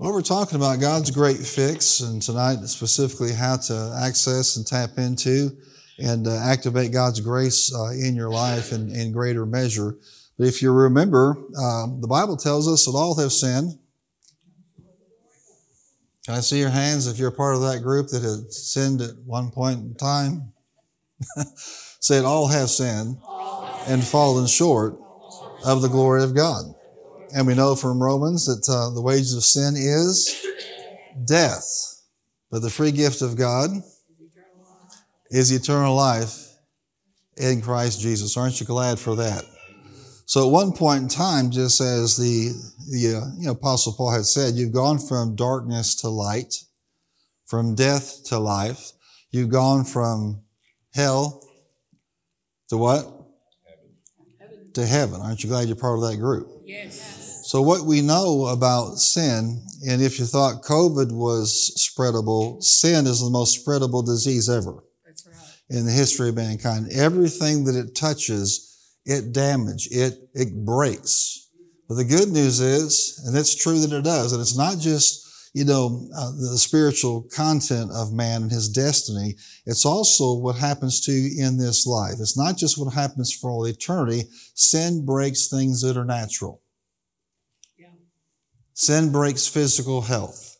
Well, we're talking about God's great fix, and tonight specifically how to access and tap into and activate God's grace in your life in greater measure. But if you remember, the Bible tells us that all have sinned. Can I see your hands if you're part of that group that had sinned at one point in time? Say it, all have sinned and fallen short of the glory of God. And we know from Romans that the wages of sin is death. But the free gift of God is eternal life in Christ Jesus. Aren't you glad for that? So at one point in time, just as the Apostle Paul had said, you've gone from darkness to light, from death to life. You've gone from hell to what? Heaven. To heaven. Aren't you glad you're part of that group? Yes. So what we know about sin, and if you thought COVID was spreadable, sin is the most spreadable disease ever. That's right. In the history of mankind. Everything that it touches, it damages, it breaks. But the good news is, and it's true that it does, and it's not just the spiritual content of man and his destiny. It's also what happens to you in this life. It's not just what happens for all eternity. Sin breaks things that are natural. Yeah. Sin breaks physical health.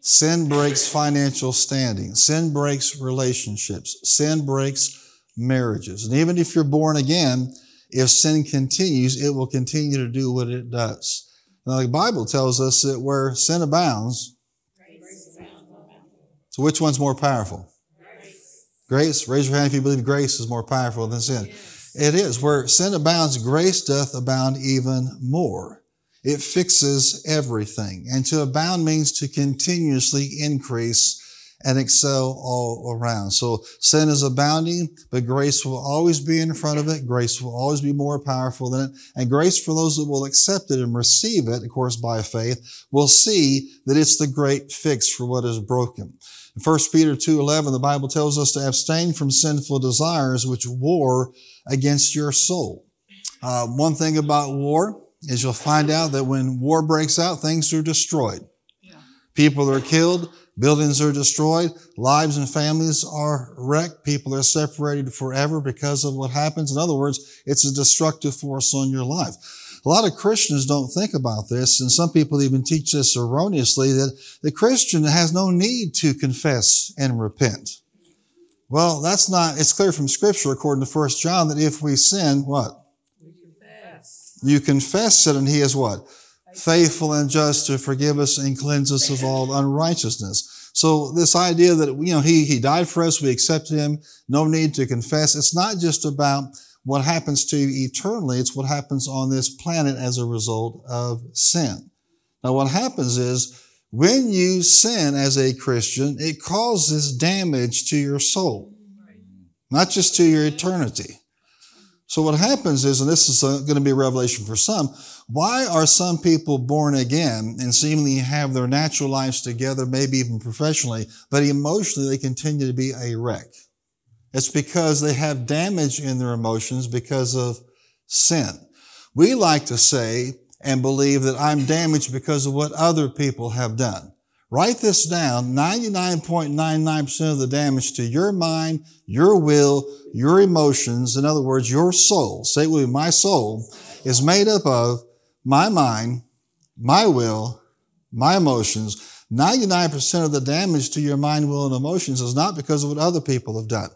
Sin breaks financial standing. Sin breaks relationships. Sin breaks marriages. And even if you're born again, if sin continues, it will continue to do what it does. Now, the Bible tells us that where sin abounds, grace. So which one's more powerful? Grace? Raise your hand if you believe grace is more powerful than sin. Yes. It is. Where sin abounds, grace doth abound even more. It fixes everything. And to abound means to continuously increase and excel all around. So sin is abounding, but grace will always be in front of it. Grace will always be more powerful than it. And grace, for those that will accept it and receive it, of course, by faith, will see that it's the great fix for what is broken. In 1 Peter 2:11, the Bible tells us to abstain from sinful desires which war against your soul. One thing about war is you'll find out that when war breaks out, things are destroyed. Yeah. People are killed. Buildings are destroyed. Lives and families are wrecked. People are separated forever because of what happens. In other words, it's a destructive force on your life. A lot of Christians don't think about this, and some people even teach this erroneously, that the Christian has no need to confess and repent. Well, that's not, it's clear from Scripture, according to 1 John, that if we sin, what? We confess. You confess it, and he is what? Faithful and just to forgive us and cleanse us of all unrighteousness. So this idea that, he died for us, we accepted him, no need to confess. It's not just about what happens to you eternally. It's what happens on this planet as a result of sin. Now, what happens is when you sin as a Christian, it causes damage to your soul, not just to your eternity. So what happens is, and this is going to be a revelation for some, why are some people born again and seemingly have their natural lives together, maybe even professionally, but emotionally they continue to be a wreck? It's because they have damage in their emotions because of sin. We like to say and believe that I'm damaged because of what other people have done. Write this down. 99.99% of the damage to your mind, your will, your emotions, in other words, your soul, say it with me, my soul is made up of my mind, my will, my emotions. 99% of the damage to your mind, will, and emotions is not because of what other people have done.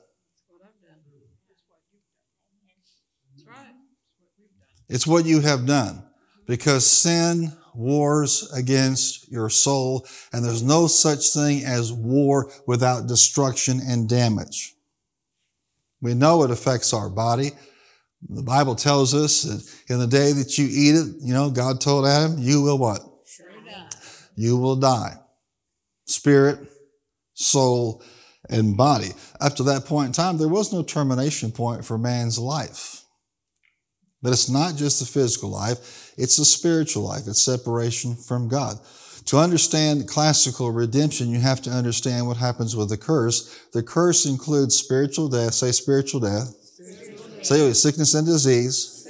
It's what you have done, because sin wars against your soul, and there's no such thing as war without destruction and damage. We know it affects our body. The Bible tells us that in the day that you eat it, God told Adam, you will what? Sure die. You will die. Spirit, soul, and body. Up to that point in time, there was no termination point for man's life. But it's not just the physical life, it's the spiritual life. It's separation from God. To understand classical redemption, you have to understand what happens with the curse. The curse includes spiritual death. Say spiritual death. Say sickness and disease,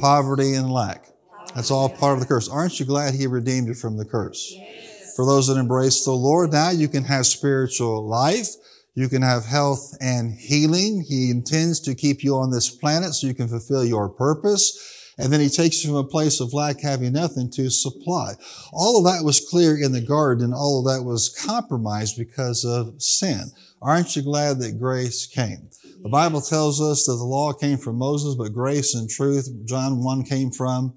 poverty and lack. That's all part of the curse. Aren't you glad he redeemed it from the curse? Yes. For those that embrace the Lord, now you can have spiritual life. You can have health and healing. He intends to keep you on this planet so you can fulfill your purpose. And then he takes you from a place of lack, having nothing, to supply. All of that was clear in the garden. All of that was compromised because of sin. Aren't you glad that grace came? The Bible tells us that the law came from Moses, but grace and truth, John 1, came from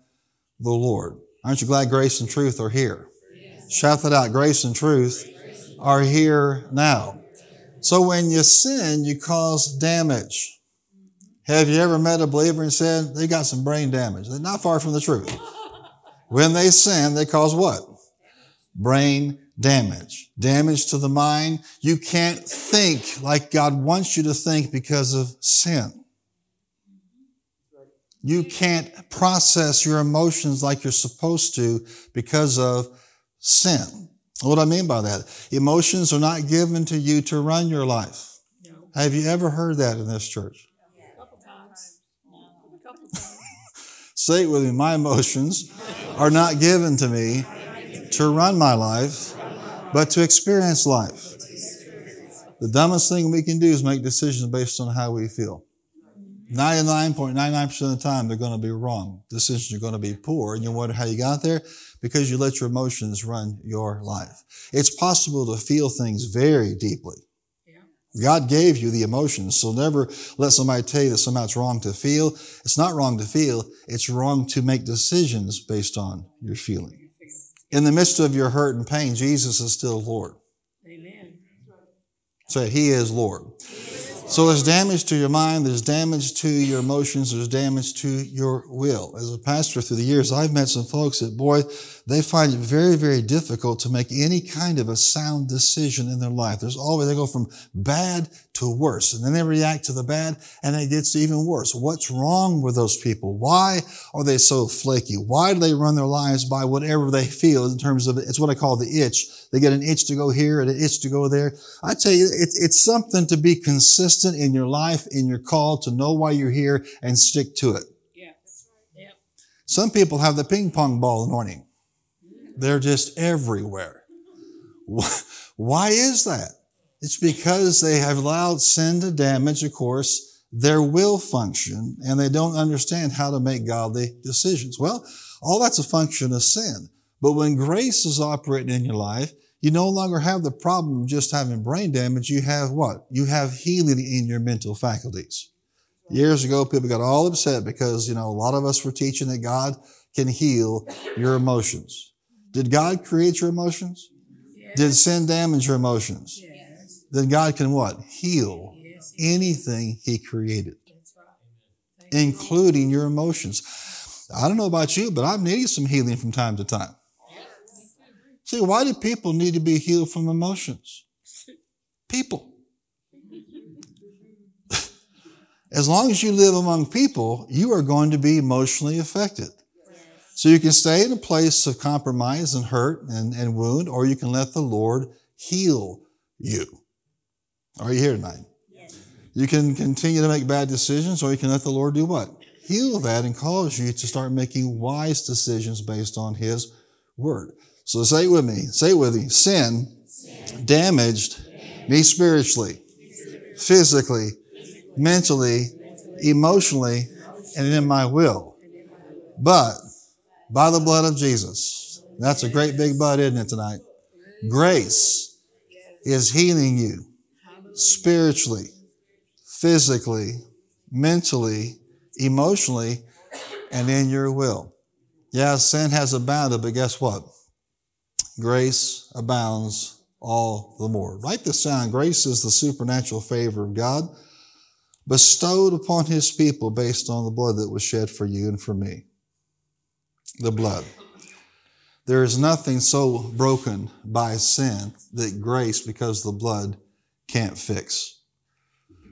the Lord. Aren't you glad grace and truth are here? Yes. Shout that out. Grace and truth are here now. So when you sin, you cause damage. Have you ever met a believer and said, they got some brain damage? They're not far from the truth. When they sin, they cause what? Brain damage. Damage to the mind. You can't think like God wants you to think because of sin. You can't process your emotions like you're supposed to because of sin. What do I mean by that? Emotions are not given to you to run your life. No. Have you ever heard that in this church? Say it with me. My emotions are not given to me to run my life, but to experience life. The dumbest thing we can do is make decisions based on how we feel. 99.99% of the time, they're going to be wrong. Decisions are going to be poor, and you wonder how you got there because you let your emotions run your life. It's possible to feel things very deeply. God gave you the emotions, so never let somebody tell you that somehow it's wrong to feel. It's not wrong to feel. It's wrong to make decisions based on your feeling. In the midst of your hurt and pain, Jesus is still Lord. Amen. So he is Lord. So there's damage to your mind. There's damage to your emotions. There's damage to your will. As a pastor through the years, I've met some folks that, boy, they find it very, very difficult to make any kind of a sound decision in their life. There's always, they go from bad to worse, and then they react to the bad, and it gets even worse. What's wrong with those people? Why are they so flaky? Why do they run their lives by whatever they feel in terms of, it's what I call the itch. They get an itch to go here and an itch to go there. I tell you, it's something to be consistent in your life, in your call, to know why you're here and stick to it. Yeah, that's right. Yep. Some people have the ping pong ball anointing. They're just everywhere. Why is that? It's because they have allowed sin to damage, of course, their will function, and they don't understand how to make godly decisions. Well, all that's a function of sin. But when grace is operating in your life, you no longer have the problem of just having brain damage. You have what? You have healing in your mental faculties. Years ago, people got all upset because, a lot of us were teaching that God can heal your emotions. Did God create your emotions? Yes. Did sin damage your emotions? Yes. Then God can what? Heal anything he created, including your emotions. I don't know about you, but I've needed some healing from time to time. See, why do people need to be healed from emotions? People. As long as you live among people, you are going to be emotionally affected. So you can stay in a place of compromise and hurt and wound, or you can let the Lord heal you. Are you here tonight? You can continue to make bad decisions, or you can let the Lord do what? Heal that and cause you to start making wise decisions based on his word. So say it with me. Say it with me. Sin. Damaged me spiritually, physically, mentally, emotionally, and in my will. But by the blood of Jesus. That's a great big but, isn't it, tonight? Grace is healing you spiritually, physically, mentally, emotionally, and in your will. Yeah, sin has abounded, but guess what? Grace abounds all the more. Write this down. Grace is the supernatural favor of God bestowed upon his people based on the blood that was shed for you and for me. The blood. There is nothing so broken by sin that grace, because the blood, can't fix.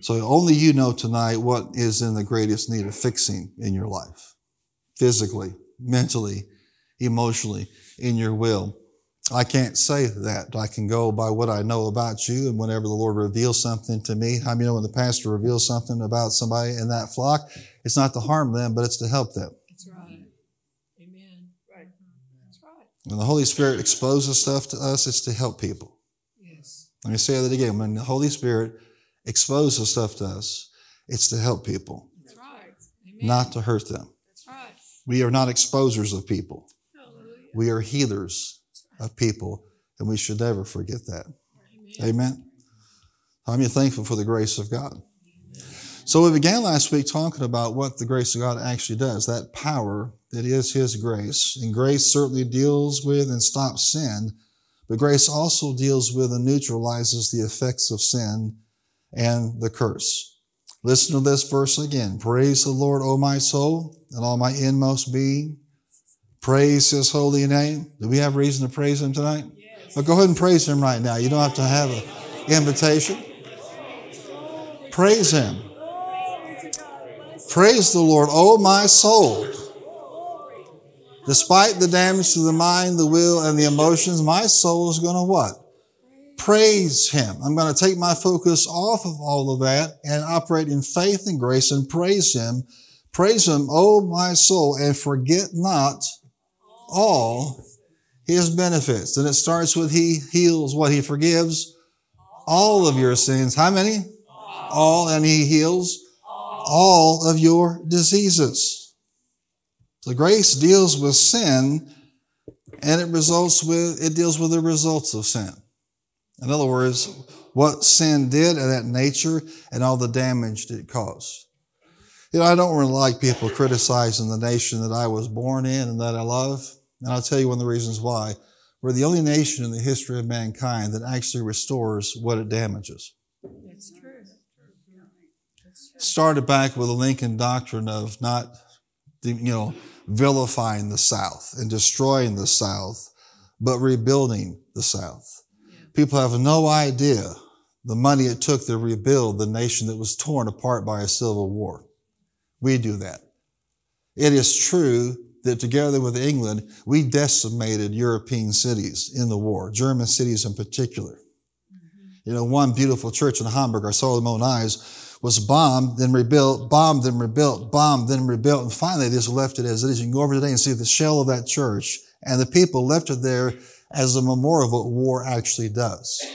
So only you know tonight what is in the greatest need of fixing in your life. Physically, mentally, emotionally, in your will. I can't say that. I can go by what I know about you, and whenever the Lord reveals something to me. How many know when the pastor reveals something about somebody in that flock, it's not to harm them, but it's to help them. That's right. Amen. When the Holy Spirit exposes stuff to us, it's to help people. Yes. Let me say that again. When the Holy Spirit exposes stuff to us, it's to help people. That's right. Amen. Not to hurt them. That's right. We are not exposers of people. Hallelujah. We are healers of people, and we should never forget that. Amen. Amen. I'm thankful for the grace of God. Amen. So we began last week talking about what the grace of God actually does, that power that is His grace. And grace certainly deals with and stops sin, but grace also deals with and neutralizes the effects of sin and the curse. Listen to this verse again. Praise the Lord, O my soul, and all my inmost being. Praise His holy name. Do we have reason to praise Him tonight? Yes. Well, go ahead and praise Him right now. You don't have to have an invitation. Praise Him. Praise the Lord, O my soul. Despite the damage to the mind, the will, and the emotions, my soul is going to what? Praise Him. I'm going to take my focus off of all of that and operate in faith and grace and praise Him. Praise Him, O my soul, and forget not all His benefits. And it starts with He heals what? He forgives all of your sins. How many? All. And He heals all of your diseases. So grace deals with sin, and it deals with the results of sin. In other words, what sin did and that nature and all the damage it caused. You know, I don't really like people criticizing the nation that I was born in and that I love. And I'll tell you one of the reasons why. We're the only nation in the history of mankind that actually restores what it damages. That's true. Started back with the Lincoln Doctrine of not vilifying the South and destroying the South, but rebuilding the South. People have no idea the money it took to rebuild the nation that was torn apart by a civil war. We do that. It is true that together with England, we decimated European cities in the war, German cities in particular. You know, one beautiful church in Hamburg, I saw with my own eyes, was bombed, then rebuilt, bombed, then rebuilt, bombed, then rebuilt, and finally they just left it as it is. You can go over today and see the shell of that church, and the people left it there as a memorial of what war actually does.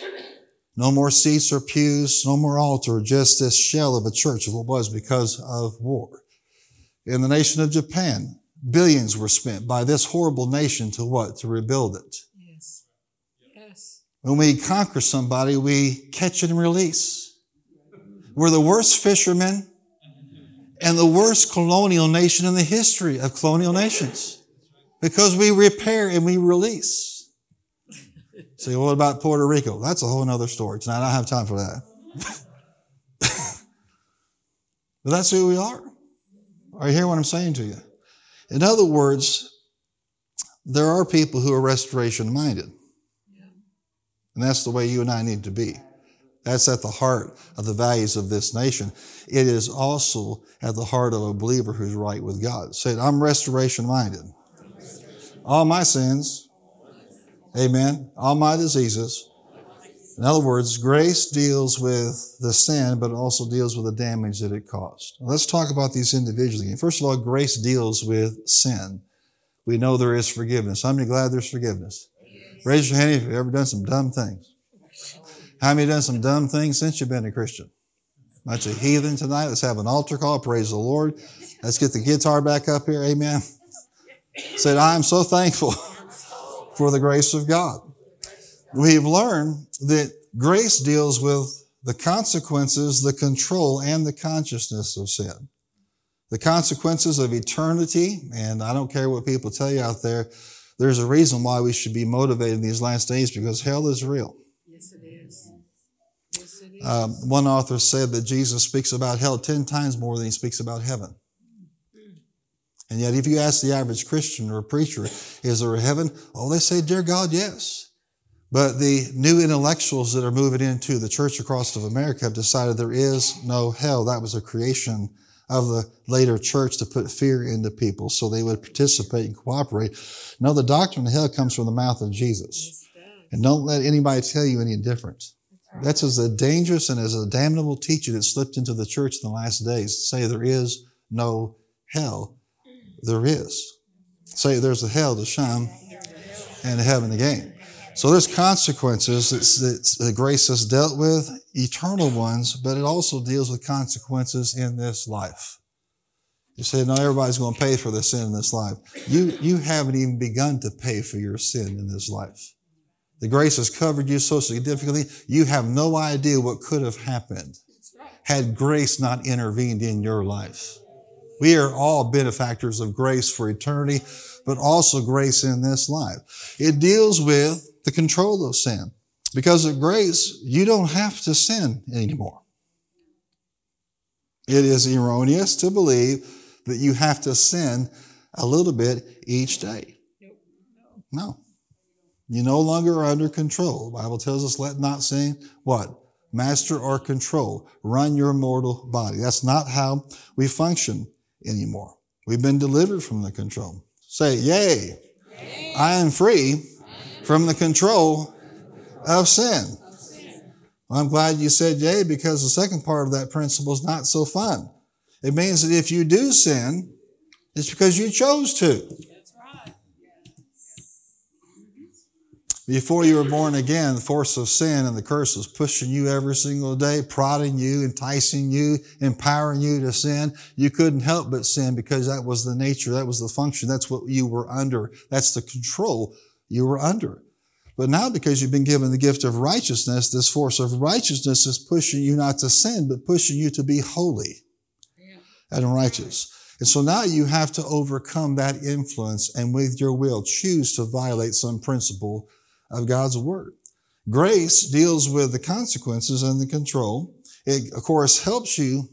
No more seats or pews, no more altar, just this shell of a church of what was because of war. In the nation of Japan, billions were spent by this horrible nation to what? To rebuild it. Yes. Yes. When we conquer somebody, we catch and release. We're the worst fishermen and the worst colonial nation in the history of colonial nations because we repair and we release. Say, what about Puerto Rico? That's a whole other story tonight. I don't have time for that. But that's who we are. Are you hearing what I'm saying to you? In other words, there are people who are restoration minded. And that's the way you and I need to be. That's at the heart of the values of this nation. It is also at the heart of a believer who's right with God. Say it, I'm restoration-minded. All my sins, amen, all my diseases. In other words, grace deals with the sin, but it also deals with the damage that it caused. Now, let's talk about these individually. First of all, grace deals with sin. We know there is forgiveness. How many are glad there's forgiveness? Raise your hand if you've ever done some dumb things. How many have done some dumb things since you've been a Christian? Bunch of heathen tonight. Let's have an altar call. Praise the Lord. Let's get the guitar back up here. Amen. Said, I am so thankful for the grace of God. We've learned that grace deals with the consequences, the control, and the consciousness of sin. The consequences of eternity, and I don't care what people tell you out there, there's a reason why we should be motivated in these last days because hell is real. One author said that Jesus speaks about hell 10 times more than He speaks about heaven. And yet if you ask the average Christian or preacher, is there a heaven? Oh, they say, dear God, yes. But the new intellectuals that are moving into the church across of America have decided there is no hell. That was a creation of the later church to put fear into people so they would participate and cooperate. No, the doctrine of hell comes from the mouth of Jesus. And don't let anybody tell you any different. That's as dangerous and as a damnable teaching that slipped into the church in the last days. To say there is no hell. There is. Say there's a hell to shine and heaven again. So there's consequences that grace has dealt with, eternal ones, but it also deals with consequences in this life. You say, no, everybody's going to pay for their sin in this life. You haven't even begun to pay for your sin in this life. The grace has covered you so significantly, you have no idea what could have happened had grace not intervened in your life. We are all benefactors of grace for eternity, but also grace in this life. It deals with the control of sin. Because of grace, you don't have to sin anymore. It is erroneous to believe that you have to sin a little bit each day. No. You no longer are under control. The Bible tells us, let not sin, what? Master or control. Run your mortal body. That's not how we function anymore. We've been delivered from the control. Say, yay, yay. I am free from the control of sin. Well, I'm glad you said yay, because the second part of that principle is not so fun. It means that if you do sin, it's because you chose to. Before you were born again, the force of sin and the curse was pushing you every single day, prodding you, enticing you, empowering you to sin. You couldn't help but sin because that was the nature, that was the function, that's what you were under. That's the control you were under. But now, because you've been given the gift of righteousness, this force of righteousness is pushing you not to sin, but pushing you to be holy and righteous. And so now you have to overcome that influence and with your will choose to violate some principle of God's word. Grace deals with the consequences and the control. It, of course, helps you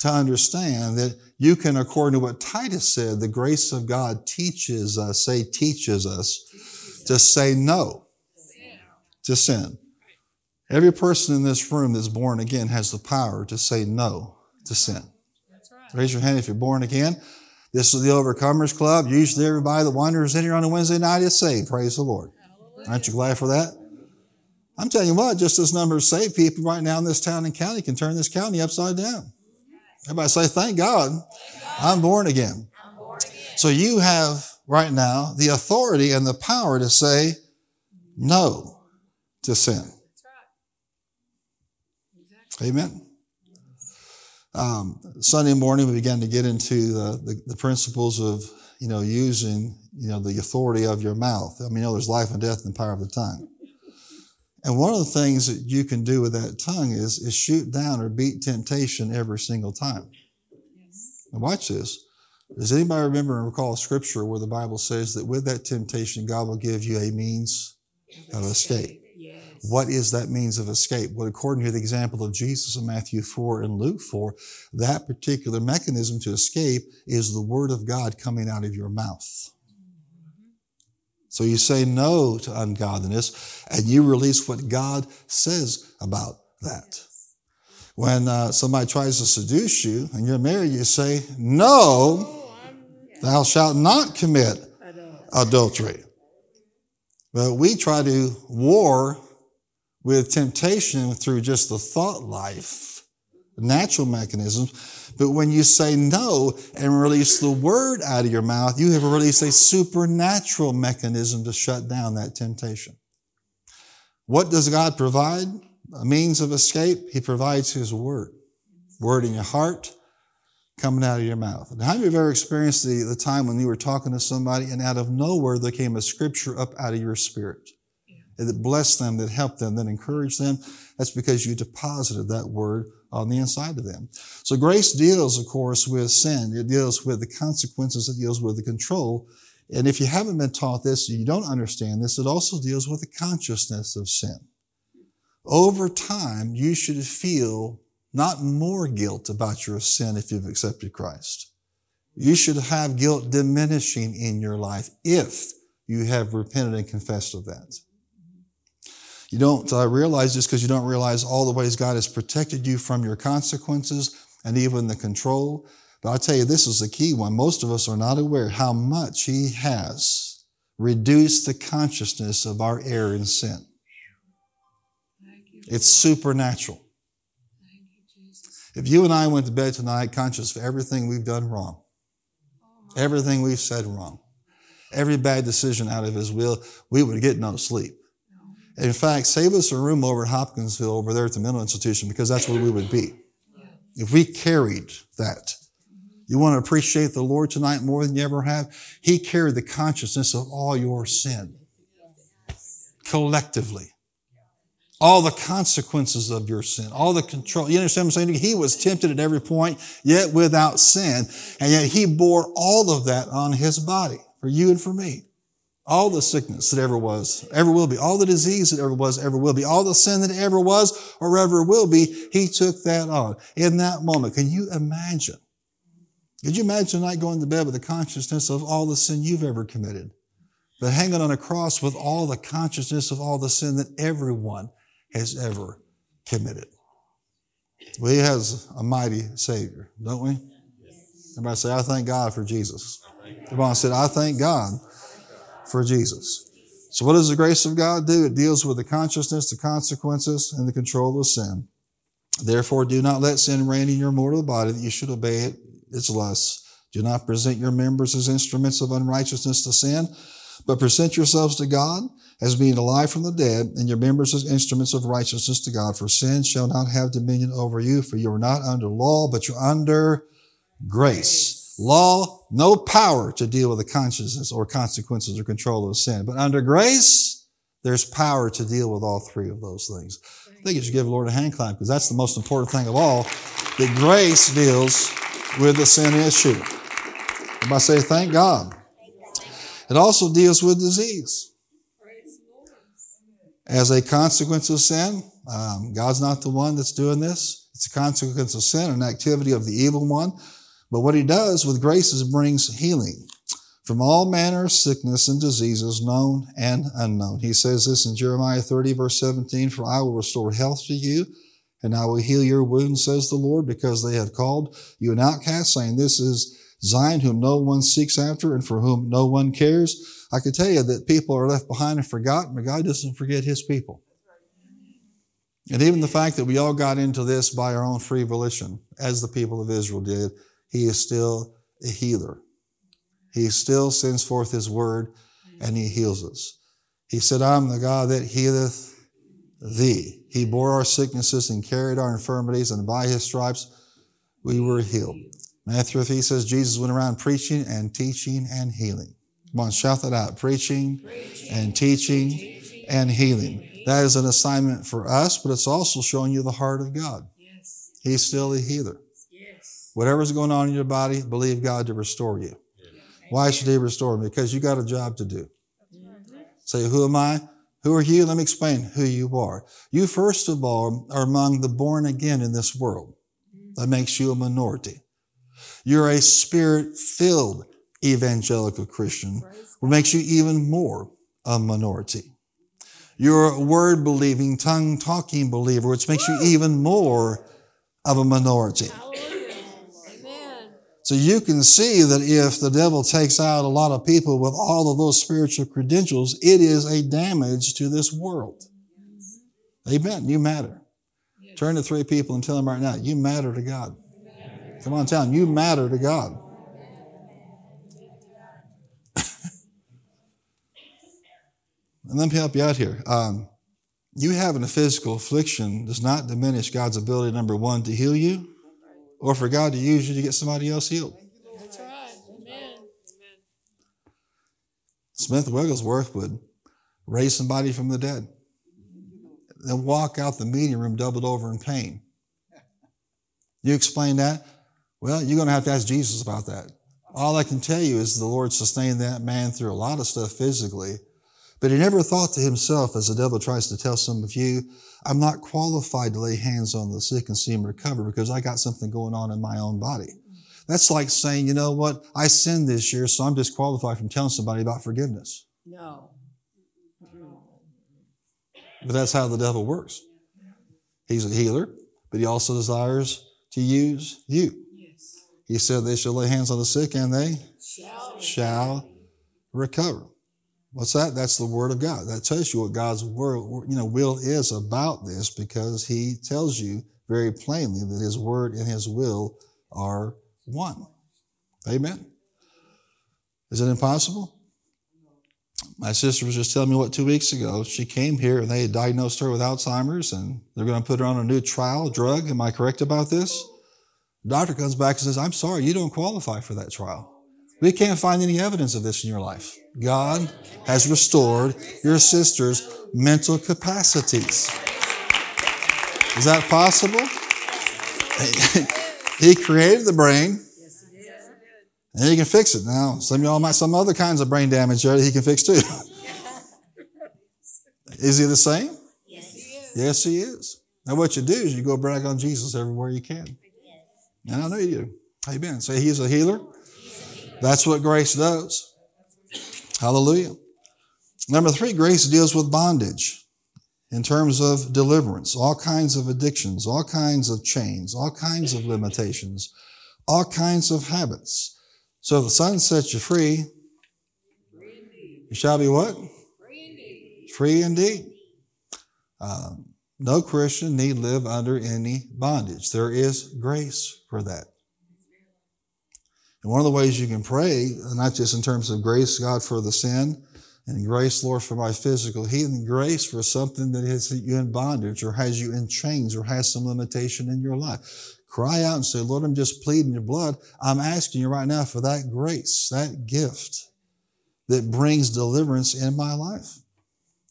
to understand that you can, according to what Titus said, the grace of God teaches us, say teaches us, to say no to sin. Every person in this room that's born again has the power to say no to sin. Raise your hand if you're born again. This is the Overcomers Club. Usually everybody that wanders in here on a Wednesday night is saved. Praise the Lord. Aren't you glad for that? I'm telling you what, just this number of saved people right now in this town and county can turn this county upside down. Everybody say, thank God, I'm born again. So you have right now the authority and the power to say no to sin. Amen. Sunday morning, we began to get into the principles of, using, the authority of your mouth. There's life and death and the power of the tongue. And one of the things that you can do with that tongue is shoot down or beat temptation every single time. Now watch this. Does anybody remember and recall scripture where the Bible says that with that temptation, God will give you a means of escape? What is that means of escape? Well, according to the example of Jesus in Matthew 4 and Luke 4, that particular mechanism to escape is the word of God coming out of your mouth. So you say no to ungodliness, and you release what God says about that. When somebody tries to seduce you and you're married, you say, no, thou shalt not commit adultery. But we try to war with temptation through just the thought life, natural mechanisms. But when you say no and release the word out of your mouth, you have released a supernatural mechanism to shut down that temptation. What does God provide? A means of escape? He provides his word. Word in your heart, coming out of your mouth. Now, how many of you have ever experienced the time when you were talking to somebody and out of nowhere there came a scripture up out of your spirit? That blessed them, that helped them, that encouraged them. That's because you deposited that word on the inside of them. So grace deals, of course, with sin. It deals with the consequences. It deals with the control. And if you haven't been taught this, you don't understand this, it also deals with the consciousness of sin. Over time, you should feel not more guilt about your sin if you've accepted Christ. You should have guilt diminishing in your life if you have repented and confessed of that. You don't realize this because you don't realize all the ways God has protected you from your consequences and even the control. But I'll tell you, this is the key one. Most of us are not aware how much he has reduced the consciousness of our error and sin. It's supernatural. If you and I went to bed tonight conscious of everything we've done wrong, everything we've said wrong, every bad decision out of his will, we would get no sleep. In fact, save us a room over at Hopkinsville over there at the mental institution, because that's where we would be if we carried that. You want to appreciate the Lord tonight more than you ever have? He carried the consciousness of all your sin collectively. All the consequences of your sin, all the control. You understand what I'm saying? He was tempted at every point, yet without sin. And yet he bore all of that on his body for you and for me. All the sickness that ever was, ever will be. All the disease that ever was, ever will be. All the sin that ever was or ever will be, he took that on in that moment. Can you imagine? Could you imagine tonight going to bed with the consciousness of all the sin you've ever committed, but hanging on a cross with all the consciousness of all the sin that everyone has ever committed? Well, he has a mighty Savior, don't we? Yes. Everybody say, I thank God for Jesus. Everybody said, I thank God for Jesus. So what does the grace of God do? It deals with the consciousness, the consequences, and the control of sin. Therefore, do not let sin reign in your mortal body that you should obey it, its lusts. Do not present your members as instruments of unrighteousness to sin, but present yourselves to God as being alive from the dead, and your members as instruments of righteousness to God. For sin shall not have dominion over you, for you are not under law, but you're under grace. Law, no power to deal with the consciousness or consequences or control of sin. But under grace, there's power to deal with all three of those things. I think you should give the Lord a hand clap, because that's the most important thing of all, that grace deals with the sin issue. Everybody say, thank God. It also deals with disease. As a consequence of sin, God's not the one that's doing this. It's a consequence of sin, an activity of the evil one. But what he does with grace is brings healing from all manner of sickness and diseases, known and unknown. He says this in Jeremiah 30, verse 17, for I will restore health to you, and I will heal your wounds, says the Lord, because they have called you an outcast, saying, this is Zion, whom no one seeks after and for whom no one cares. I could tell you that people are left behind and forgotten, but God doesn't forget his people. And even the fact that we all got into this by our own free volition, as the people of Israel did, he is still a healer. He still sends forth his word, and he heals us. He said, I'm the God that healeth thee. He bore our sicknesses and carried our infirmities, and by his stripes we were healed. Matthew 3 says Jesus went around preaching and teaching and healing. Come on, shout that out. Preaching and teaching and healing. That is an assignment for us, but it's also showing you the heart of God. Yes. He's still a healer. Yes. Whatever's going on in your body, believe God to restore you. Yes. Why should he restore me? Because you got a job to do. Right. Say, who am I? Who are you? Let me explain who you are. You, first of all, are among the born again in this world. That makes you a minority. You're a spirit-filled evangelical Christian, which makes you even more a minority. You're a word-believing, tongue-talking believer, which makes you even more of a minority. So you can see that if the devil takes out a lot of people with all of those spiritual credentials, it is a damage to this world. Amen. You matter. Turn to three people and tell them right now, you matter to God. Come on, tell them, you matter to God. And let me help you out here. You having a physical affliction does not diminish God's ability, number one, to heal you, or for God to use you to get somebody else healed. That's right. Amen. Smith Wigglesworth would raise somebody from the dead, then walk out the meeting room doubled over in pain. You explain that? Well, you're going to ask Jesus about that. All I can tell you is the Lord sustained that man through a lot of stuff physically, but he never thought to himself, as the devil tries to tell some of you, I'm not qualified to lay hands on the sick and see him recover because I got something going on in my own body. That's like saying, you know what? I sinned this year, so I'm disqualified from telling somebody about forgiveness. No. But that's how the devil works. He's a healer, but he also desires to use you. Yes. He said they shall lay hands on the sick and they shall recover. What's that? That's the word of God. That tells you what God's word, will is about this, because he tells you very plainly that his word and his will are one. Amen. Is it impossible? My sister was just telling me, 2 weeks ago, she came here and they had diagnosed her with Alzheimer's and they're going to put her on a new trial drug. Am I correct about this? The doctor comes back and says, I'm sorry, you don't qualify for that trial. We can't find any evidence of this in your life. God has restored your sister's mental capacities. Is that possible? He created the brain. And he can fix it. Now, some of y'all might, some other kinds of brain damage that he can fix too. Is he the same? Yes, he is. Yes, he is. Now, what you do is you go brag on Jesus everywhere you can. Yes. And I know you do. How you been? Say, he's a healer. That's what grace does. Hallelujah. Number 3, grace deals with bondage in terms of deliverance, all kinds of addictions, all kinds of chains, all kinds of limitations, all kinds of habits. So if the Son sets you free, you shall be what? Free indeed. No Christian need live under any bondage. There is grace for that. And one of the ways you can pray, not just in terms of grace, God, for the sin, and grace, Lord, for my physical healing, grace for something that has you in bondage or has you in chains or has some limitation in your life. Cry out and say, Lord, I'm just pleading your blood. I'm asking you right now for that grace, that gift that brings deliverance in my life.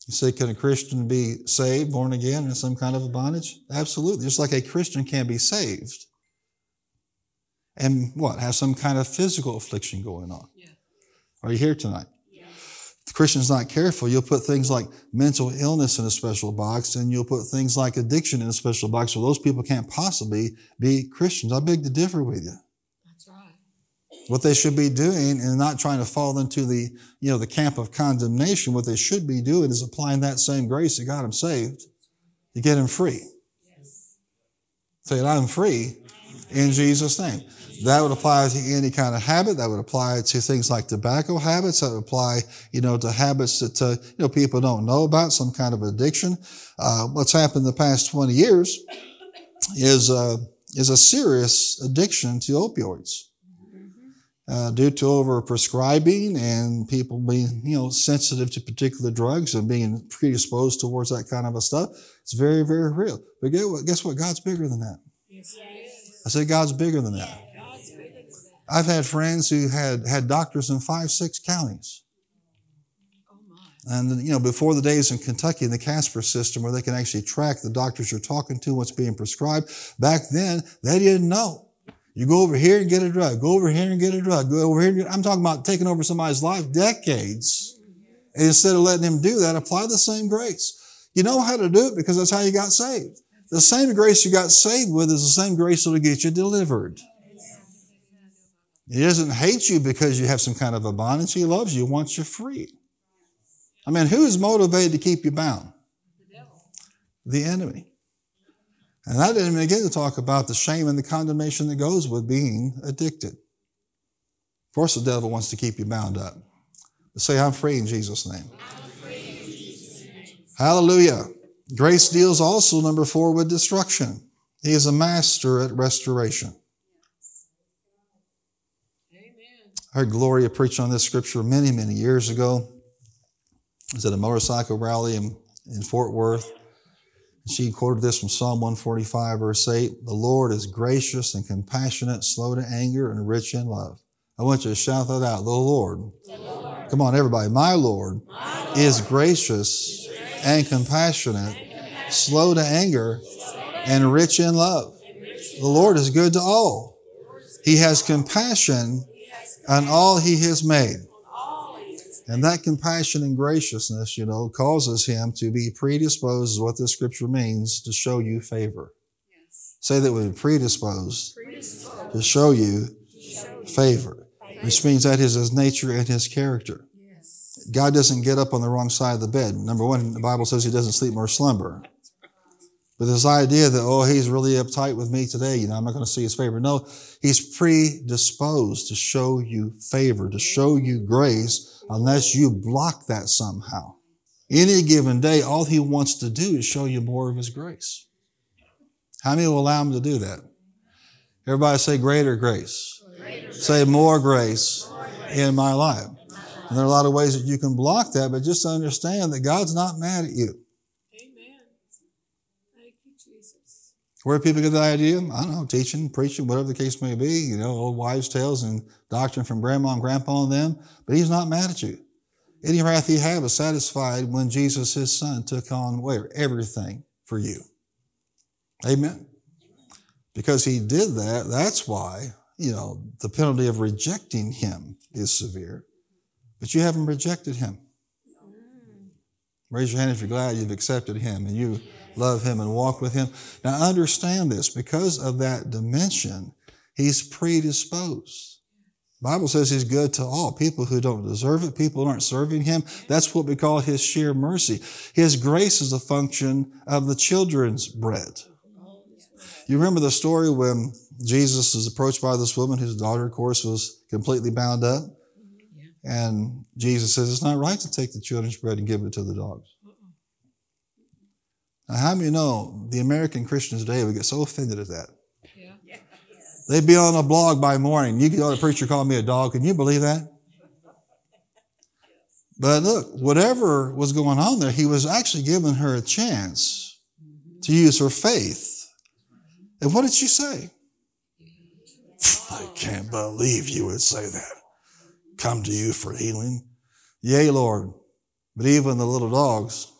You say, can a Christian be saved, born again, in some kind of a bondage? Absolutely. Just like a Christian can be saved and what? Have some kind of physical affliction going on. Yeah. Are you here tonight? Yeah. If the Christian's not careful, you'll put things like mental illness in a special box, and you'll put things like addiction in a special box, so those people can't possibly be Christians. I beg to differ with you. That's right. What they should be doing, and not trying to fall into the, you know, the camp of condemnation, what they should be doing is applying that same grace that got them saved to get them free. Yes. Say, I'm free in Jesus' name. That would apply to any kind of habit. That would apply to things like tobacco habits. That would apply, you know, to habits that, people don't know about, some kind of addiction. What's happened in the past 20 years is a serious addiction to opioids. Due to over-prescribing and people being, sensitive to particular drugs and being predisposed towards that kind of a stuff. It's very, very real. But guess what? God's bigger than that. Yes. I say God's bigger than that. I've had friends who had doctors in 5-6 counties. And, before the days in Kentucky in the Casper system where they can actually track the doctors you're talking to, what's being prescribed. Back then, they didn't know. You go over here and get a drug. Go over here and get a drug. Go over here. I'm talking about taking over somebody's life decades. And instead of letting him do that, apply the same grace. You know how to do it because that's how you got saved. The same grace you got saved with is the same grace that will get you delivered. He doesn't hate you because you have some kind of a bondage. He loves you, wants you free. I mean, who is motivated to keep you bound? The enemy. And I didn't even begin to talk about the shame and the condemnation that goes with being addicted. Of course, the devil wants to keep you bound up. But say, I'm free in Jesus' name. I'm free in Jesus' name. Hallelujah. Grace deals also, number 4, with destruction. He is a master at restoration. Amen. I heard Gloria preach on this scripture many, many years ago. I was at a motorcycle rally in Fort Worth. She quoted this from Psalm 145, verse 8. The Lord is gracious and compassionate, slow to anger, and rich in love. I want you to shout that out. The Lord. Come on, everybody. My Lord. Is gracious. And compassionate, slow to anger, and rich in love. The Lord is good to all. He has compassion on all he has made. And that compassion and graciousness, causes him to be predisposed, is what this scripture means, to show you favor. Say that we're predisposed to show you favor, which means that is his nature and his character. God doesn't get up on the wrong side of the bed. Number 1, the Bible says he doesn't sleep nor slumber. But this idea that, he's really uptight with me today, I'm not going to see his favor. No, he's predisposed to show you favor, to show you grace, unless you block that somehow. Any given day, all he wants to do is show you more of his grace. How many will allow him to do that? Everybody say greater grace. Say more grace in my life. And there are a lot of ways that you can block that, but just understand that God's not mad at you. Amen. Thank you, Jesus. Where do people get the idea? I don't know, teaching, preaching, whatever the case may be, you know, old wives' tales and doctrine from grandma and grandpa and them, but he's not mad at you. Any wrath he had was satisfied when Jesus, his son, took on everything for you. Amen. Because he did that, that's why, you know, the penalty of rejecting him is severe. But you haven't rejected him. Raise your hand if you're glad you've accepted him and you love him and walk with him. Now understand this, because of that dimension, he's predisposed. The Bible says he's good to all, people who don't deserve it, people who aren't serving him. That's what we call his sheer mercy. His grace is a function of the children's bread. You remember the story when Jesus is approached by this woman whose daughter, of course, was completely bound up. And Jesus says, it's not right to take the children's bread and give it to the dogs. Now, how many know the American Christians today would get so offended at that? Yeah. Yes. They'd be on a blog by morning. You could go to a preacher, call me a dog. Can you believe that? But look, whatever was going on there, he was actually giving her a chance to use her faith. And what did she say? I can't believe you would say that. Come to you for healing. Yea, Lord, but even the little dogs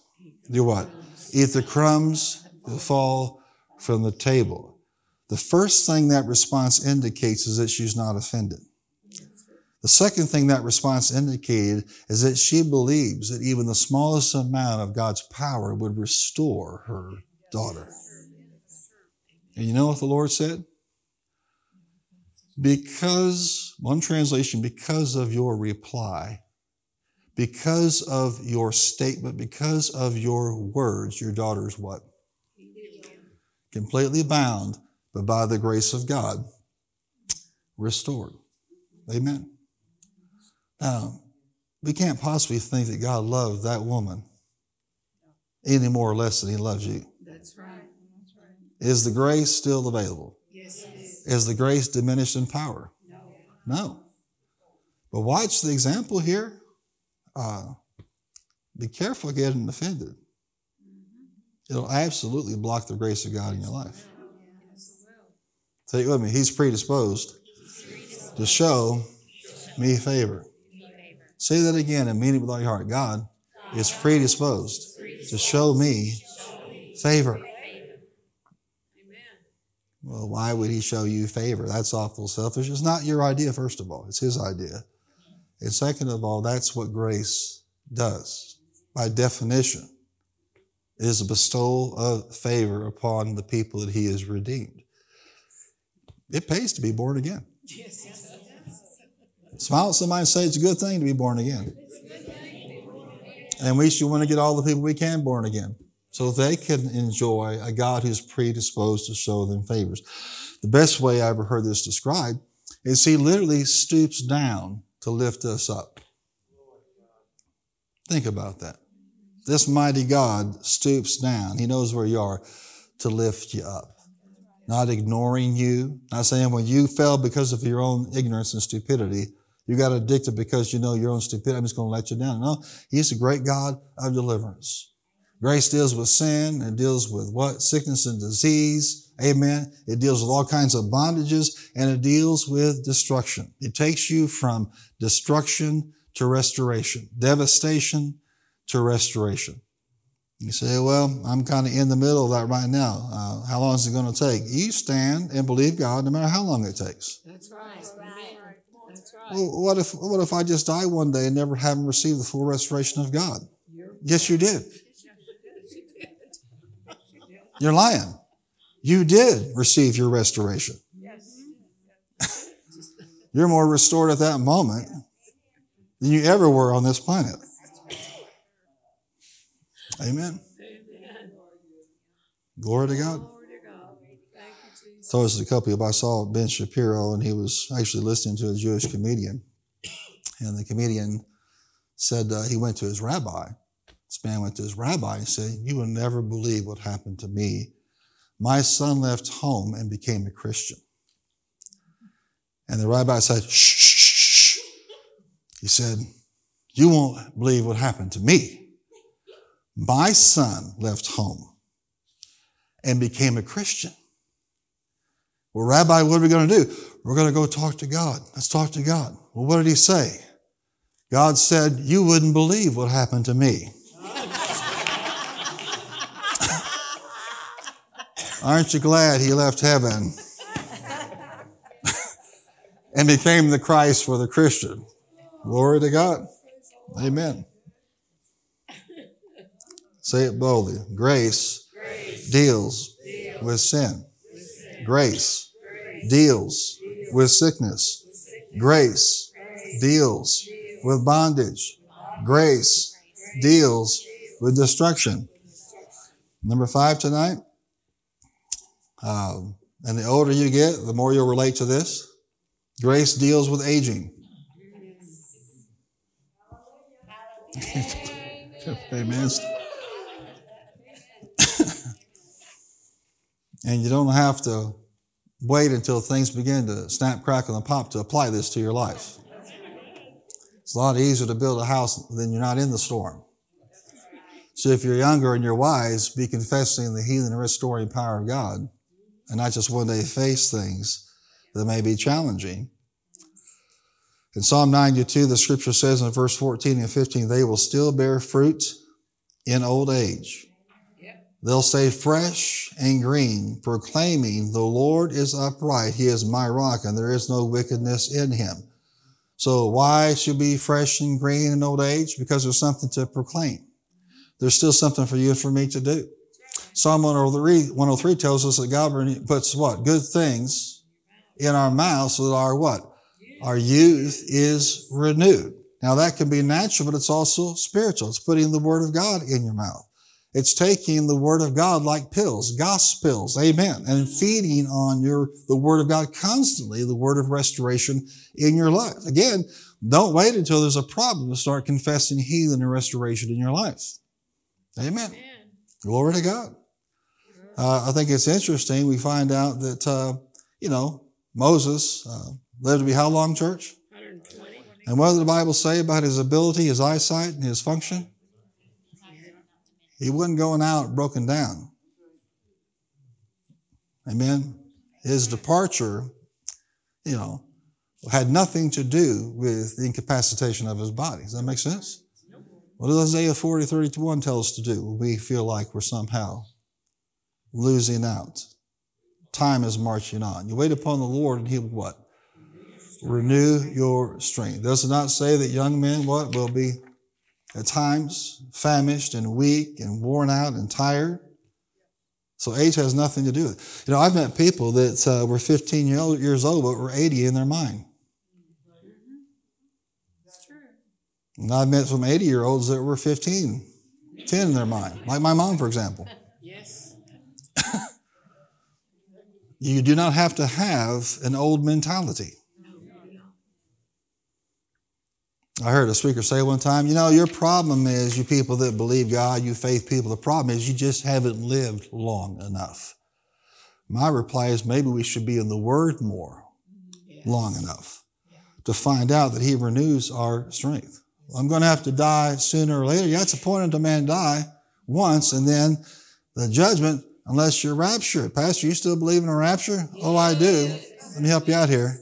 do what? Eat the crumbs that fall from the table. The first thing that response indicates is that she's not offended. The second thing that response indicated is that she believes that even the smallest amount of God's power would restore her daughter. And you know what the Lord said? Because, one translation, because of your reply, because of your statement, because of your words, your daughter's what? Completely bound, but by the grace of God, restored. Amen. Now, we can't possibly think that God loved that woman any more or less than he loves you. That's right. Is the grace still available? Yes. Is the grace diminished in power? No. But watch the example here. Be careful getting offended. It'll absolutely block the grace of God in your life. Take it with me. He's predisposed to show me favor. Say that again and mean it with all your heart. God is predisposed to show me favor. Well, why would he show you favor? That's awful selfish. It's not your idea, first of all. It's his idea. And second of all, that's what grace does. By definition, it is a bestowal of favor upon the people that he has redeemed. It pays to be born again. Yes. Smile at somebody and say it's a good thing to be born again. And we should want to get all the people we can born again, so they can enjoy a God who's predisposed to show them favors. The best way I ever heard this described is he literally stoops down to lift us up. Think about that. This mighty God stoops down. He knows where you are to lift you up. Not ignoring you. Not saying, well, you fell because of your own ignorance and stupidity. You got addicted because you know your own stupidity. I'm just going to let you down. No, he's a great God of deliverance. Grace deals with sin. It deals with what? Sickness and disease. Amen. It deals with all kinds of bondages, and it deals with destruction. It takes you from destruction to restoration, devastation to restoration. You say, well, I'm kind of in the middle of that right now. How long is it going to take? You stand and believe God no matter how long it takes. That's right. That's right. Well, what if I just die one day and never having received the full restoration of God? Yes, you did. You're lying. You did receive your restoration. Yes. You're more restored at that moment than you ever were on this planet. Amen. Amen. Glory to God. So this is a couple of, I saw Ben Shapiro, and he was actually listening to a Jewish comedian. And the comedian said he went to his rabbi. This man went to his rabbi and said, you will never believe what happened to me. My son left home and became a Christian. And the rabbi said, shh. He said, You won't believe what happened to me. My son left home and became a Christian. Well, Rabbi, what are we going to do? We're going to go talk to God. Let's talk to God. Well, what did he say? God said, you wouldn't believe what happened to me. Aren't you glad he left heaven and became the Christ for the Christian? Glory to God. Amen. Say it boldly. Grace deals with sin. Grace deals with sickness. Grace deals with bondage. Grace deals with destruction. Number 5 tonight. And the older you get, the more you'll relate to this. Grace deals with aging. Amen. And you don't have to wait until things begin to snap, crackle, and pop to apply this to your life. It's a lot easier to build a house than you're not in the storm. So if you're younger and you're wise, be confessing the healing and restoring power of God, and not just one day face things that may be challenging. In Psalm 92, the scripture says in verse 14 and 15, they will still bear fruit in old age. Yep. They'll stay fresh and green, proclaiming the Lord is upright. He is my rock, and there is no wickedness in him. So why should be fresh and green in old age? Because there's something to proclaim. There's still something for you and for me to do. Psalm 103 tells us that God puts what? Good things in our mouth so that our what? Our youth is renewed. Now that can be natural, but it's also spiritual. It's putting the word of God in your mouth. It's taking the word of God like pills, gospels, amen, and feeding on the word of God constantly, the word of restoration in your life. Again, don't wait until there's a problem to start confessing healing and restoration in your life. Amen. Amen. Glory to God. I think it's interesting. We find out that, Moses lived to be how long, church? 120. And what did the Bible say about his ability, his eyesight, and his function? He wasn't going out broken down. Amen. His departure, had nothing to do with the incapacitation of his body. Does that make sense? What does Isaiah 40:31 tell us to do when we feel like we're somehow losing out? Time is marching on. You wait upon the Lord and he will what? Renew your strength. Does it not say that young men what? Will be at times famished and weak and worn out and tired? So age has nothing to do with it. I've met people that were 15 years old but were 80 in their mind. And I've met some 80-year-olds that were 15, 10 in their mind, like my mom, for example. Yes. You do not have to have an old mentality. I heard a speaker say one time, your problem is, you people that believe God, you faith people, the problem is you just haven't lived long enough. My reply is maybe we should be in the Word more long enough to find out that he renews our strength. I'm going to have to die sooner or later. Yeah, it's appointed to man die once, and then the judgment, unless you're raptured. Pastor, you still believe in a rapture? Oh, I do. Let me help you out here.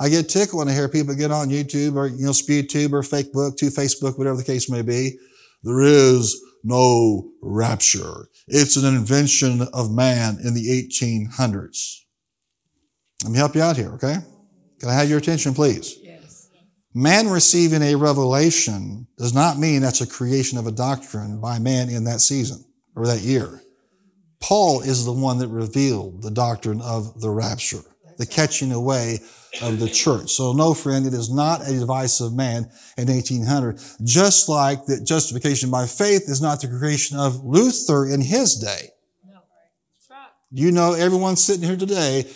I get tickled when I hear people get on YouTube or, SpewTube or Fakebook, to Facebook, whatever the case may be. There is no rapture. It's an invention of man in the 1800s. Let me help you out here, okay? Can I have your attention, please? Man receiving a revelation does not mean that's a creation of a doctrine by man in that season or that year. Paul is the one that revealed the doctrine of the rapture, the catching away of the church. So no, friend, it is not a device of man in 1800. Just like that justification by faith is not the creation of Luther in his day. Everyone sitting here today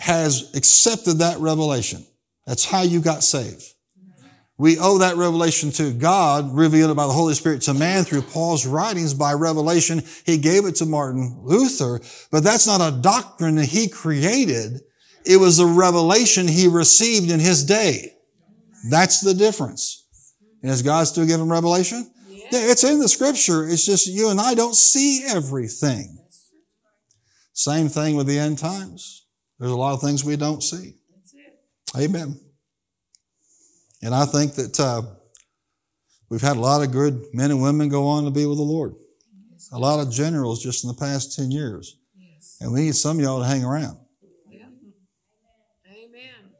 has accepted that revelation. That's how you got saved. We owe that revelation to God, revealed by the Holy Spirit to man through Paul's writings by revelation. He gave it to Martin Luther, but that's not a doctrine that he created. It was a revelation he received in his day. That's the difference. And does God still give him revelation? Yeah. It's in the scripture. It's just you and I don't see everything. Same thing with the end times. There's a lot of things we don't see. That's it. Amen. And I think that we've had a lot of good men and women go on to be with the Lord. Yes. A lot of generals just in the past 10 years. Yes. And we need some of y'all to hang around. Yeah. Amen.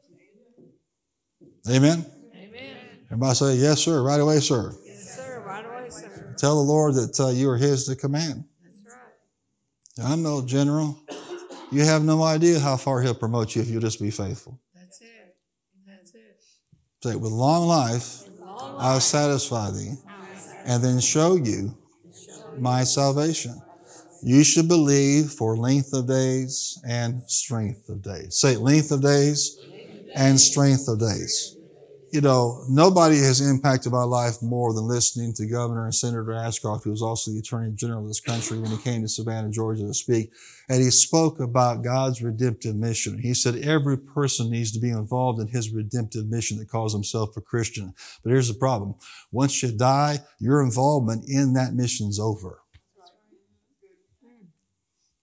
Amen? Amen. Everybody say, yes, sir, right away, sir. Yes, sir, right away, sir. Tell the Lord that you are His to command. That's right. I'm no general. You have no idea how far He'll promote you if you'll just be faithful. That's it. That's it. Say, with long life, I'll satisfy thee and then show you my salvation. You should believe for length of days and strength of days. Say length of days and strength of days. You know, nobody has impacted my life more than listening to Governor and Senator Ashcroft, who was also the Attorney General of this country when he came to Savannah, Georgia to speak. And he spoke about God's redemptive mission. He said every person needs to be involved in his redemptive mission that calls himself a Christian. But here's the problem. Once you die, your involvement in that mission's over.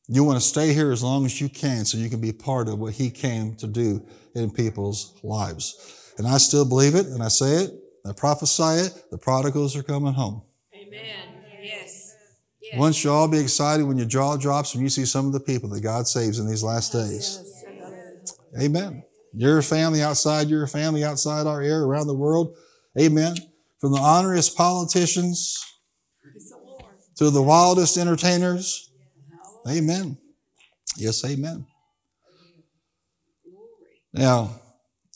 You want to stay here as long as you can so you can be part of what he came to do in people's lives. And I still believe it, and I say it, and I prophesy it, the prodigals are coming home. Amen. Yes. Yes. Once you all be excited when your jaw drops when you see some of the people that God saves in these last days. Yes. Amen. Your family outside our area, around the world. Amen. From the honoriest politicians to the wildest entertainers. Amen. Yes, amen. Now,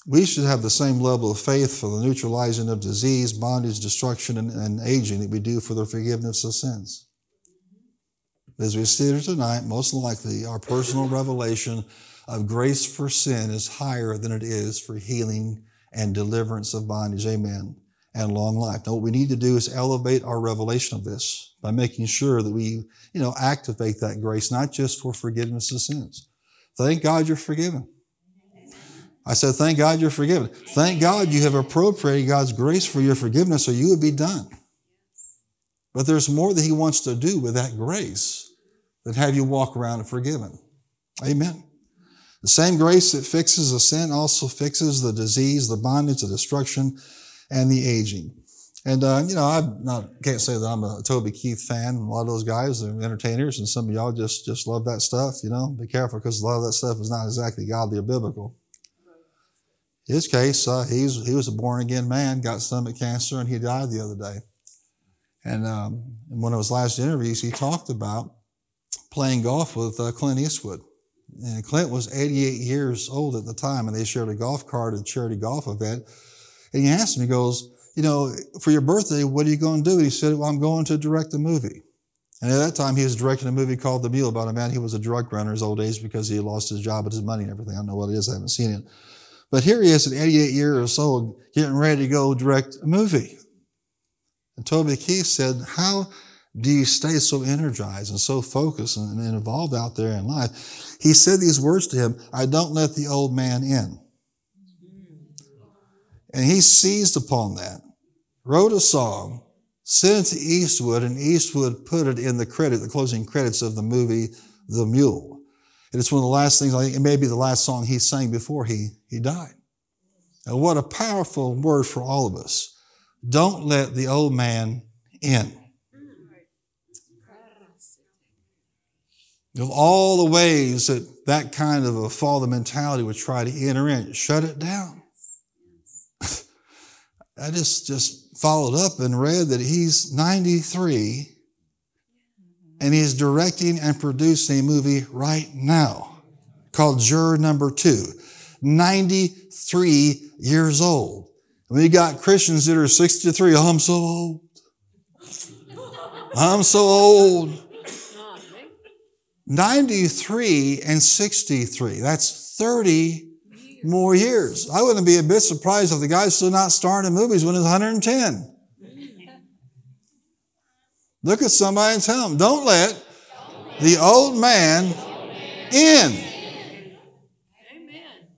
we should have the same level of faith for the neutralizing of disease, bondage, destruction, and aging that we do for the forgiveness of sins. As we sit here tonight, most likely our personal revelation of grace for sin is higher than it is for healing and deliverance of bondage, amen, and long life. Now, what we need to do is elevate our revelation of this by making sure that we, activate that grace, not just for forgiveness of sins. Thank God you're forgiven. I said, thank God you're forgiven. Thank God you have appropriated God's grace for your forgiveness or you would be done. But there's more that he wants to do with that grace than have you walk around and forgiven. Amen. The same grace that fixes a sin also fixes the disease, the bondage, the destruction, and the aging. And, can't say that I'm a Toby Keith fan. A lot of those guys are entertainers, and some of y'all just love that stuff, Be careful because a lot of that stuff is not exactly godly or biblical. His case, he was a born-again man, got stomach cancer, and he died the other day. And in one of his last interviews, he talked about playing golf with Clint Eastwood. And Clint was 88 years old at the time, and they shared a golf cart at a charity golf event. And he asked him, he goes, for your birthday, what are you going to do? And he said, well, I'm going to direct a movie. And at that time, he was directing a movie called The Mule about a man who was a drug runner in his old age because he lost his job and his money and everything. I don't know what it is. I haven't seen it. But here he is at 88 years old, getting ready to go direct a movie. And Toby Keith said, how do you stay so energized and so focused and involved out there in life? He said these words to him, I don't let the old man in. And he seized upon that, wrote a song, sent it to Eastwood, and Eastwood put it in the closing credits of the movie, The Mule. And it's one of the last things, I think it may be the last song he sang before he died. And what a powerful word for all of us. Don't let the old man in. Of all the ways that kind of a father mentality would try to enter in, shut it down. I just followed up and read that he's 93. And he's directing and producing a movie right now called Juror Number 2, 93 years old. And we got Christians that are 63. Oh, I'm so old. I'm so old. 93 and 63. That's 30 more years. I wouldn't be a bit surprised if the guy's still not starring in movies when he's 110. Look at somebody and tell them, don't let the old man in. Amen.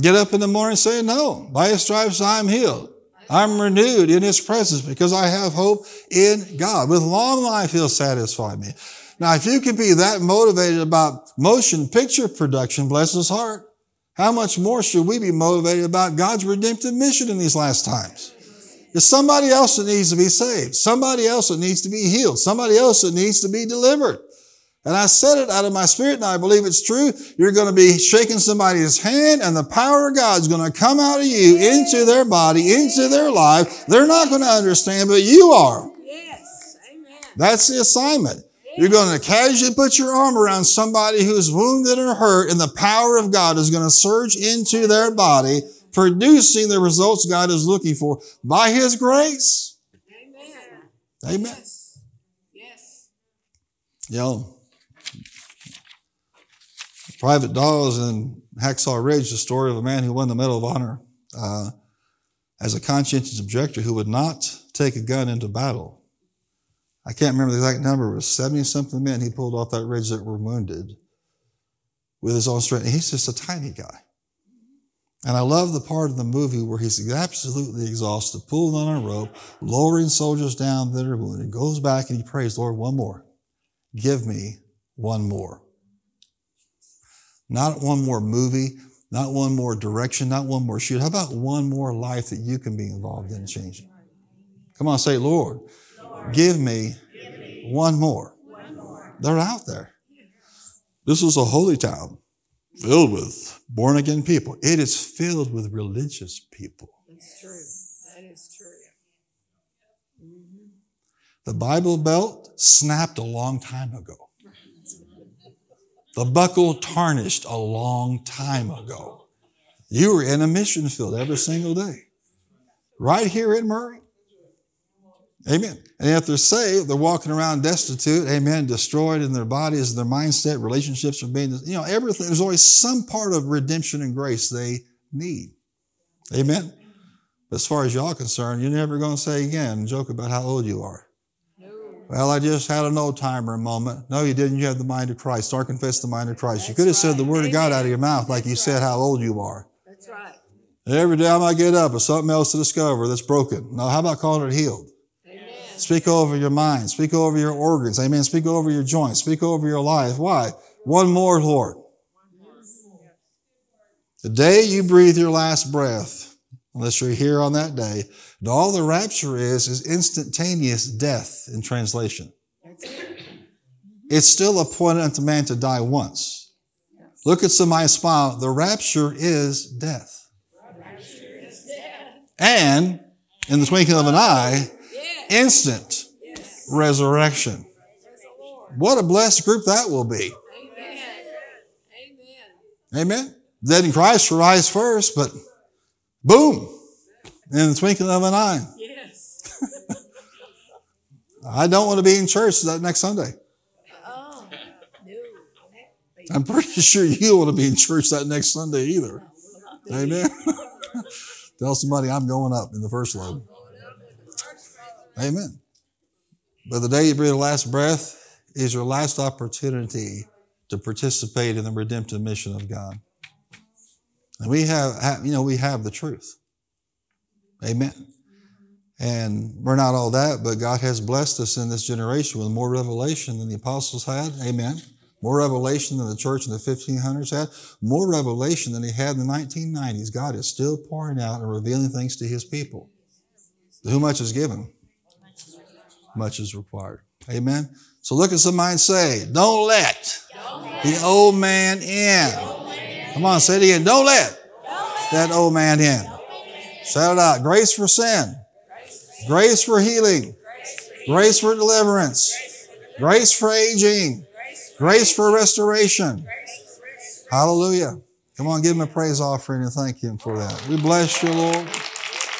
Get up in the morning and say, no, by his stripes I'm healed. I'm renewed in his presence because I have hope in God. With long life, he'll satisfy me. Now, if you could be that motivated about motion picture production, bless his heart, how much more should we be motivated about God's redemptive mission in these last times? There's somebody else that needs to be saved, somebody else that needs to be healed, somebody else that needs to be delivered. And I said it out of my spirit, and I believe it's true. You're going to be shaking somebody's hand, and the power of God's going to come out of you into their body, into their life. They're not going to understand, but you are. Yes, amen. That's the assignment. You're going to casually put your arm around somebody who's wounded or hurt, and the power of God is going to surge into their body, producing the results God is looking for by his grace. Amen. Amen. Yes. Yes. Yo. Private Dawes in Hacksaw Ridge, the story of a man who won the Medal of Honor as a conscientious objector who would not take a gun into battle. I can't remember the exact number. It was 70-something men he pulled off that ridge that were wounded with his own strength. And he's just a tiny guy. And I love the part of the movie where he's absolutely exhausted, pulling on a rope, lowering soldiers down that are wounded, goes back and he prays, Lord, one more. Give me one more. Not one more movie, not one more direction, not one more shoot. How about one more life that you can be involved in changing? Come on, say, Lord, give me one more. They're out there. This is a holy town. Filled with born-again people. It is filled with religious people. That's true. That is true. Mm-hmm. The Bible belt snapped a long time ago. The buckle tarnished a long time ago. You were in a mission field every single day. Right here in Murray. Amen. And if they're saved, they're walking around destitute, amen, destroyed in their bodies, their mindset, relationships are being, everything. There's always some part of redemption and grace they need. Amen. As far as y'all are concerned, you're never going to say again, joke about how old you are. No. Well, I just had an old timer moment. No, you didn't. You have the mind of Christ. Start confess the mind of Christ. That's you could have said the word of God out of your mouth like you said how old you are. That's right. And every day I might get up with something else to discover that's broken. Now, how about calling it healed? Speak over your mind. Speak over your organs. Amen. Speak over your joints. Speak over your life. Why? One more, Lord. The day you breathe your last breath, unless you're here on that day, and all the rapture is instantaneous death in translation. It's still appointed unto man to die once. Look at somebody and smile. The rapture is death. And in the twinkling of an eye, instant resurrection. What a blessed group that will be. Amen. Amen. Dead in Christ rise first, but boom, in the twinkling of an eye. Yes. I don't want to be in church that next Sunday. Oh, no. I'm pretty sure you want to be in church that next Sunday either. Amen. Tell somebody I'm going up in the first load. Amen. But the day you breathe the last breath is your last opportunity to participate in the redemptive mission of God. And we have the truth. Amen. And we're not all that, but God has blessed us in this generation with more revelation than the apostles had. Amen. More revelation than the church in the 1500s had. More revelation than he had in the 1990s. God is still pouring out and revealing things to his people. To whom much is given, much is required. Amen. So look at somebody and say, don't let the old man in. Come on, say it again. Don't let that old man in. Shout it out. Grace for sin. Grace for healing. Grace for deliverance. Grace for aging. Grace for restoration. Hallelujah. Come on, give him a praise offering and thank him for that. We bless you, Lord.